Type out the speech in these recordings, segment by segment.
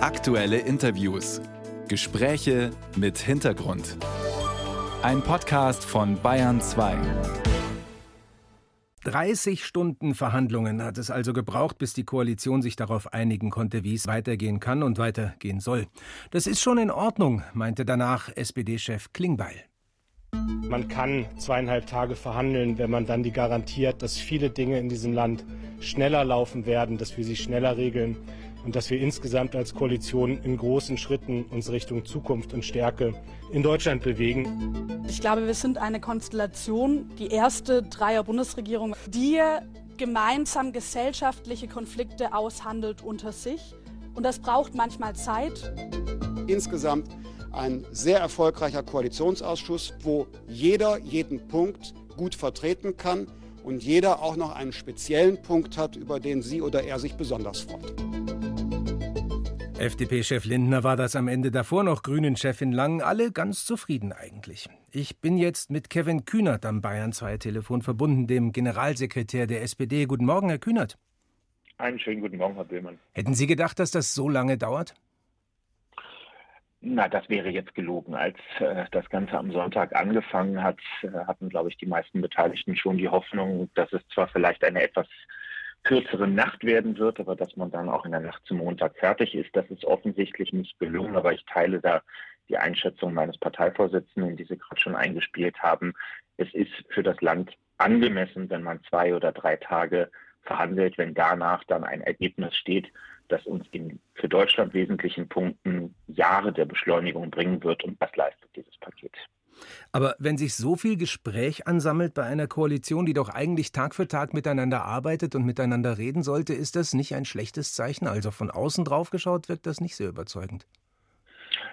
Aktuelle Interviews. Gespräche mit Hintergrund. Ein Podcast von BAYERN 2. 30 Stunden Verhandlungen hat es also gebraucht, bis die Koalition sich darauf einigen konnte, wie es weitergehen kann und weitergehen soll. Das ist schon in Ordnung, meinte danach SPD-Chef Klingbeil. Man kann 2,5 Tage verhandeln, wenn man dann die Garantie hat, dass viele Dinge in diesem Land schneller laufen werden, dass wir sie schneller regeln und dass wir insgesamt als Koalition in großen Schritten uns Richtung Zukunft und Stärke in Deutschland bewegen. Ich glaube, wir sind eine Konstellation, die erste Dreier-Bundesregierung, die gemeinsam gesellschaftliche Konflikte aushandelt unter sich. Und das braucht manchmal Zeit. Insgesamt ein sehr erfolgreicher Koalitionsausschuss, wo jeder jeden Punkt gut vertreten kann und jeder auch noch einen speziellen Punkt hat, über den sie oder er sich besonders freut. FDP-Chef Lindner war das am Ende, davor noch Grünen-Chefin Lang, alle ganz zufrieden eigentlich. Ich bin jetzt mit Kevin Kühnert am BAYERN 2-Telefon verbunden, dem Generalsekretär der SPD. Guten Morgen, Herr Kühnert. Einen schönen guten Morgen, Herr Böhmann. Hätten Sie gedacht, dass das so lange dauert? Na, das wäre jetzt gelogen. Als das Ganze am Sonntag angefangen hat, hatten, glaube ich, die meisten Beteiligten schon die Hoffnung, dass es zwar vielleicht eine etwas kürzere Nacht werden wird, aber dass man dann auch in der Nacht zum Montag fertig ist. Das ist offensichtlich nicht gelungen, aber ich teile da die Einschätzung meines Parteivorsitzenden, die Sie gerade schon eingespielt haben. Es ist für das Land angemessen, wenn man 2 oder 3 Tage verhandelt, wenn danach dann ein Ergebnis steht, das uns in für Deutschland wesentlichen Punkten Jahre der Beschleunigung bringen wird. Und das leistet dieses Paket. Aber wenn sich so viel Gespräch ansammelt bei einer Koalition, die doch eigentlich Tag für Tag miteinander arbeitet und miteinander reden sollte, ist das nicht ein schlechtes Zeichen? Also von außen drauf geschaut wirkt das nicht sehr überzeugend.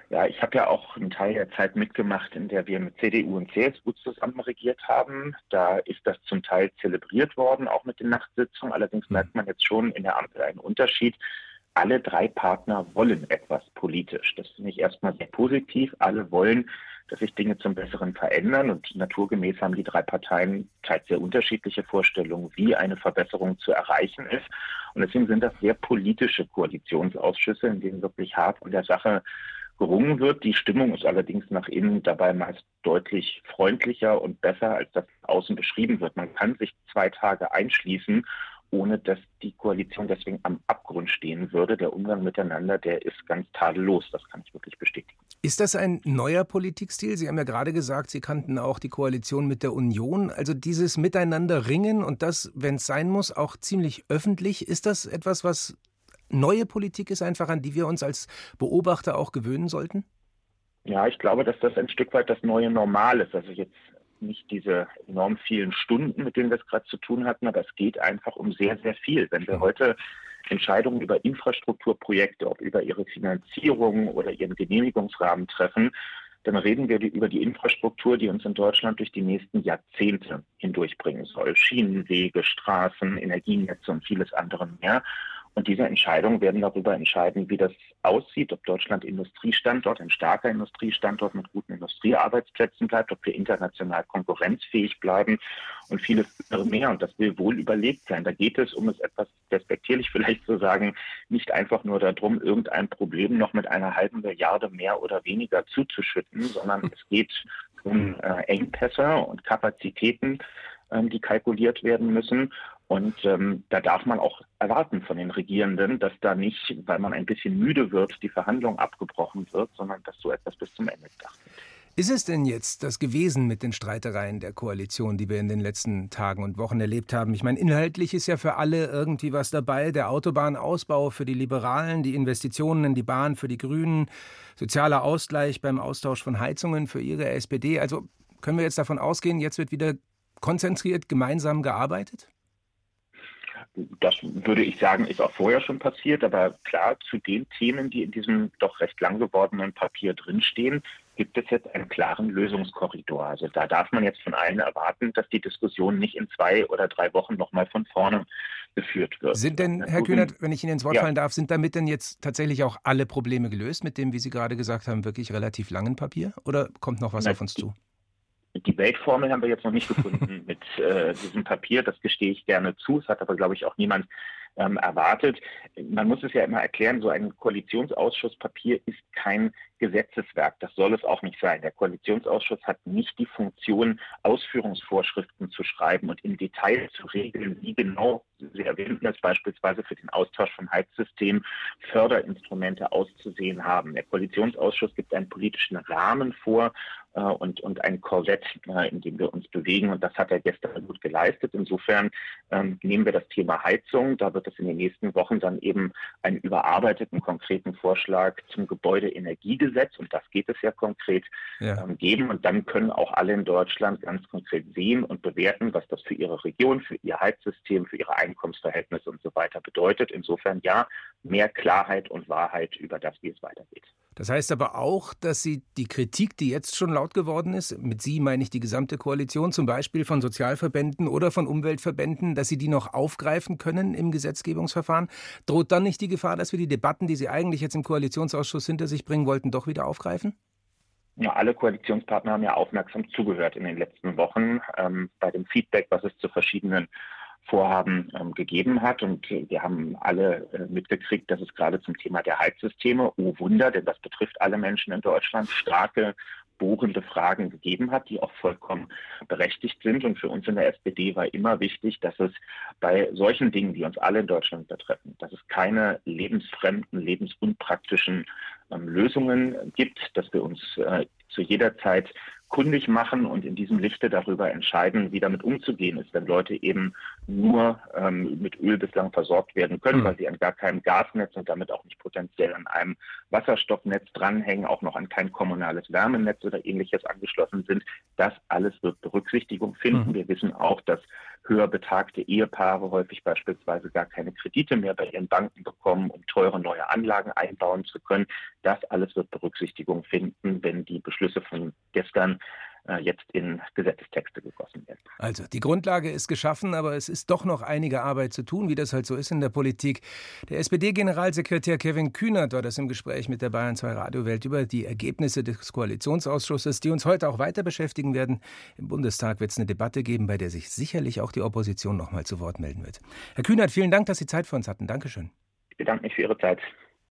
Ja, ich habe ja auch einen Teil der Zeit mitgemacht, in der wir mit CDU und CSU zusammen regiert haben. Da ist das zum Teil zelebriert worden, auch mit den Nachtsitzungen. Allerdings merkt man jetzt schon in der Ampel einen Unterschied. Alle 3 Partner wollen etwas politisch. Das finde ich erstmal sehr positiv. Alle wollen, dass sich Dinge zum Besseren verändern. Und naturgemäß haben die 3 Parteien teils sehr unterschiedliche Vorstellungen, wie eine Verbesserung zu erreichen ist. Und deswegen sind das sehr politische Koalitionsausschüsse, in denen wirklich hart an der Sache gerungen wird. Die Stimmung ist allerdings nach innen dabei meist deutlich freundlicher und besser, als das außen beschrieben wird. Man kann sich 2 Tage einschließen, ohne dass die Koalition deswegen am Abgrund stehen würde. Der Umgang miteinander, der ist ganz tadellos. Das kann ich wirklich bestätigen. Ist das ein neuer Politikstil? Sie haben ja gerade gesagt, Sie kannten auch die Koalition mit der Union. Also dieses Miteinander ringen und das, wenn es sein muss, auch ziemlich öffentlich. Ist das etwas, was neue Politik ist, einfach an die wir uns als Beobachter auch gewöhnen sollten? Ja, ich glaube, dass das ein Stück weit das neue Normal ist. Also jetzt nicht diese enorm vielen Stunden, mit denen wir es gerade zu tun hatten, aber es geht einfach um sehr, sehr viel. Wenn wir heute Entscheidungen über Infrastrukturprojekte, ob über ihre Finanzierung oder ihren Genehmigungsrahmen treffen, dann reden wir über die Infrastruktur, die uns in Deutschland durch die nächsten Jahrzehnte hindurchbringen soll. Schienenwege, Straßen, Energienetze und vieles andere mehr. Und diese Entscheidungen werden darüber entscheiden, wie das aussieht, ob Deutschland Industriestandort, ein starker Industriestandort mit guten Industriearbeitsplätzen bleibt, ob wir international konkurrenzfähig bleiben und vieles mehr. Und das will wohl überlegt sein. Da geht es, um es etwas despektierlich vielleicht zu sagen, nicht einfach nur darum, irgendein Problem noch mit einer halben Milliarde mehr oder weniger zuzuschütten, sondern es geht um Engpässe und Kapazitäten, die kalkuliert werden müssen. Und da darf man auch erwarten von den Regierenden, dass da nicht, weil man ein bisschen müde wird, die Verhandlung abgebrochen wird, sondern dass so etwas bis zum Ende gedacht wird. Ist es denn jetzt das gewesen mit den Streitereien der Koalition, die wir in den letzten Tagen und Wochen erlebt haben? Ich meine, inhaltlich ist ja für alle irgendwie was dabei. Der Autobahnausbau für die Liberalen, die Investitionen in die Bahn für die Grünen, sozialer Ausgleich beim Austausch von Heizungen für ihre SPD. Also können wir jetzt davon ausgehen, jetzt wird wieder konzentriert gemeinsam gearbeitet? Das würde ich sagen, ist auch vorher schon passiert, aber klar, zu den Themen, die in diesem doch recht lang gewordenen Papier drinstehen, gibt es jetzt einen klaren Lösungskorridor. Also da darf man jetzt von allen erwarten, dass die Diskussion nicht in 2 oder 3 Wochen nochmal von vorne geführt wird. Sind denn, Herr Kühnert, wenn ich Ihnen ins Wort fallen darf, sind damit denn jetzt tatsächlich auch alle Probleme gelöst mit dem, wie Sie gerade gesagt haben, wirklich relativ langen Papier? Oder kommt noch was auf uns zu? Die Weltformel haben wir jetzt noch nicht gefunden mit diesem Papier, das gestehe ich gerne zu. Es hat aber, glaube ich, auch niemand erwartet. Man muss es ja immer erklären, so ein Koalitionsausschusspapier ist kein Gesetzeswerk. Das soll es auch nicht sein. Der Koalitionsausschuss hat nicht die Funktion, Ausführungsvorschriften zu schreiben und im Detail zu regeln, wie genau, Sie erwähnten es beispielsweise, für den Austausch von Heizsystemen Förderinstrumente auszusehen haben. Der Koalitionsausschuss gibt einen politischen Rahmen vor und ein Korsett, in dem wir uns bewegen. Und das hat er gestern gut geleistet. Insofern nehmen wir das Thema Heizung. Da wird es in den nächsten Wochen dann eben einen überarbeiteten, konkreten Vorschlag zum Gebäudeenergiegesetz, und das geht es ja konkret, geben. Und dann können auch alle in Deutschland ganz konkret sehen und bewerten, was das für ihre Region, für ihr Heizsystem, für ihre Einkommensverhältnisse und so weiter bedeutet. Insofern ja, mehr Klarheit und Wahrheit über das, wie es weitergeht. Das heißt aber auch, dass Sie die Kritik, die jetzt schon laut geworden ist, mit Sie meine ich die gesamte Koalition, zum Beispiel von Sozialverbänden oder von Umweltverbänden, dass Sie die noch aufgreifen können im Gesetzgebungsverfahren. Droht dann nicht die Gefahr, dass wir die Debatten, die Sie eigentlich jetzt im Koalitionsausschuss hinter sich bringen wollten, doch wieder aufgreifen? Ja, alle Koalitionspartner haben ja aufmerksam zugehört in den letzten Wochen bei dem Feedback, was es zu verschiedenen Vorhaben gegeben hat. Und wir haben alle mitgekriegt, dass es gerade zum Thema der Heizsysteme, oh Wunder, denn das betrifft alle Menschen in Deutschland, starke, bohrende Fragen gegeben hat, die auch vollkommen berechtigt sind. Und für uns in der SPD war immer wichtig, dass es bei solchen Dingen, die uns alle in Deutschland betreffen, dass es keine lebensfremden, lebensunpraktischen Lösungen gibt, dass wir uns zu jeder Zeit kundig machen und in diesem Lichte darüber entscheiden, wie damit umzugehen ist, wenn Leute eben nur mit Öl bislang versorgt werden können, weil sie an gar keinem Gasnetz und damit auch nicht potenziell an einem Wasserstoffnetz dranhängen, auch noch an kein kommunales Wärmenetz oder Ähnliches angeschlossen sind. Das alles wird Berücksichtigung finden. Wir wissen auch, dass höher betagte Ehepaare häufig beispielsweise gar keine Kredite mehr bei ihren Banken bekommen, um teure neue Anlagen einbauen zu können. Das alles wird Berücksichtigung finden, wenn die Beschlüsse von gestern jetzt in Gesetzestexte gegossen werden. Also die Grundlage ist geschaffen, aber es ist doch noch einige Arbeit zu tun, wie das halt so ist in der Politik. Der SPD-Generalsekretär Kevin Kühnert war das im Gespräch mit der BAYERN 2 Radiowelt über die Ergebnisse des Koalitionsausschusses, die uns heute auch weiter beschäftigen werden. Im Bundestag wird es eine Debatte geben, bei der sich sicherlich auch die Opposition noch mal zu Wort melden wird. Herr Kühnert, vielen Dank, dass Sie Zeit für uns hatten. Dankeschön. Ich bedanke mich für Ihre Zeit.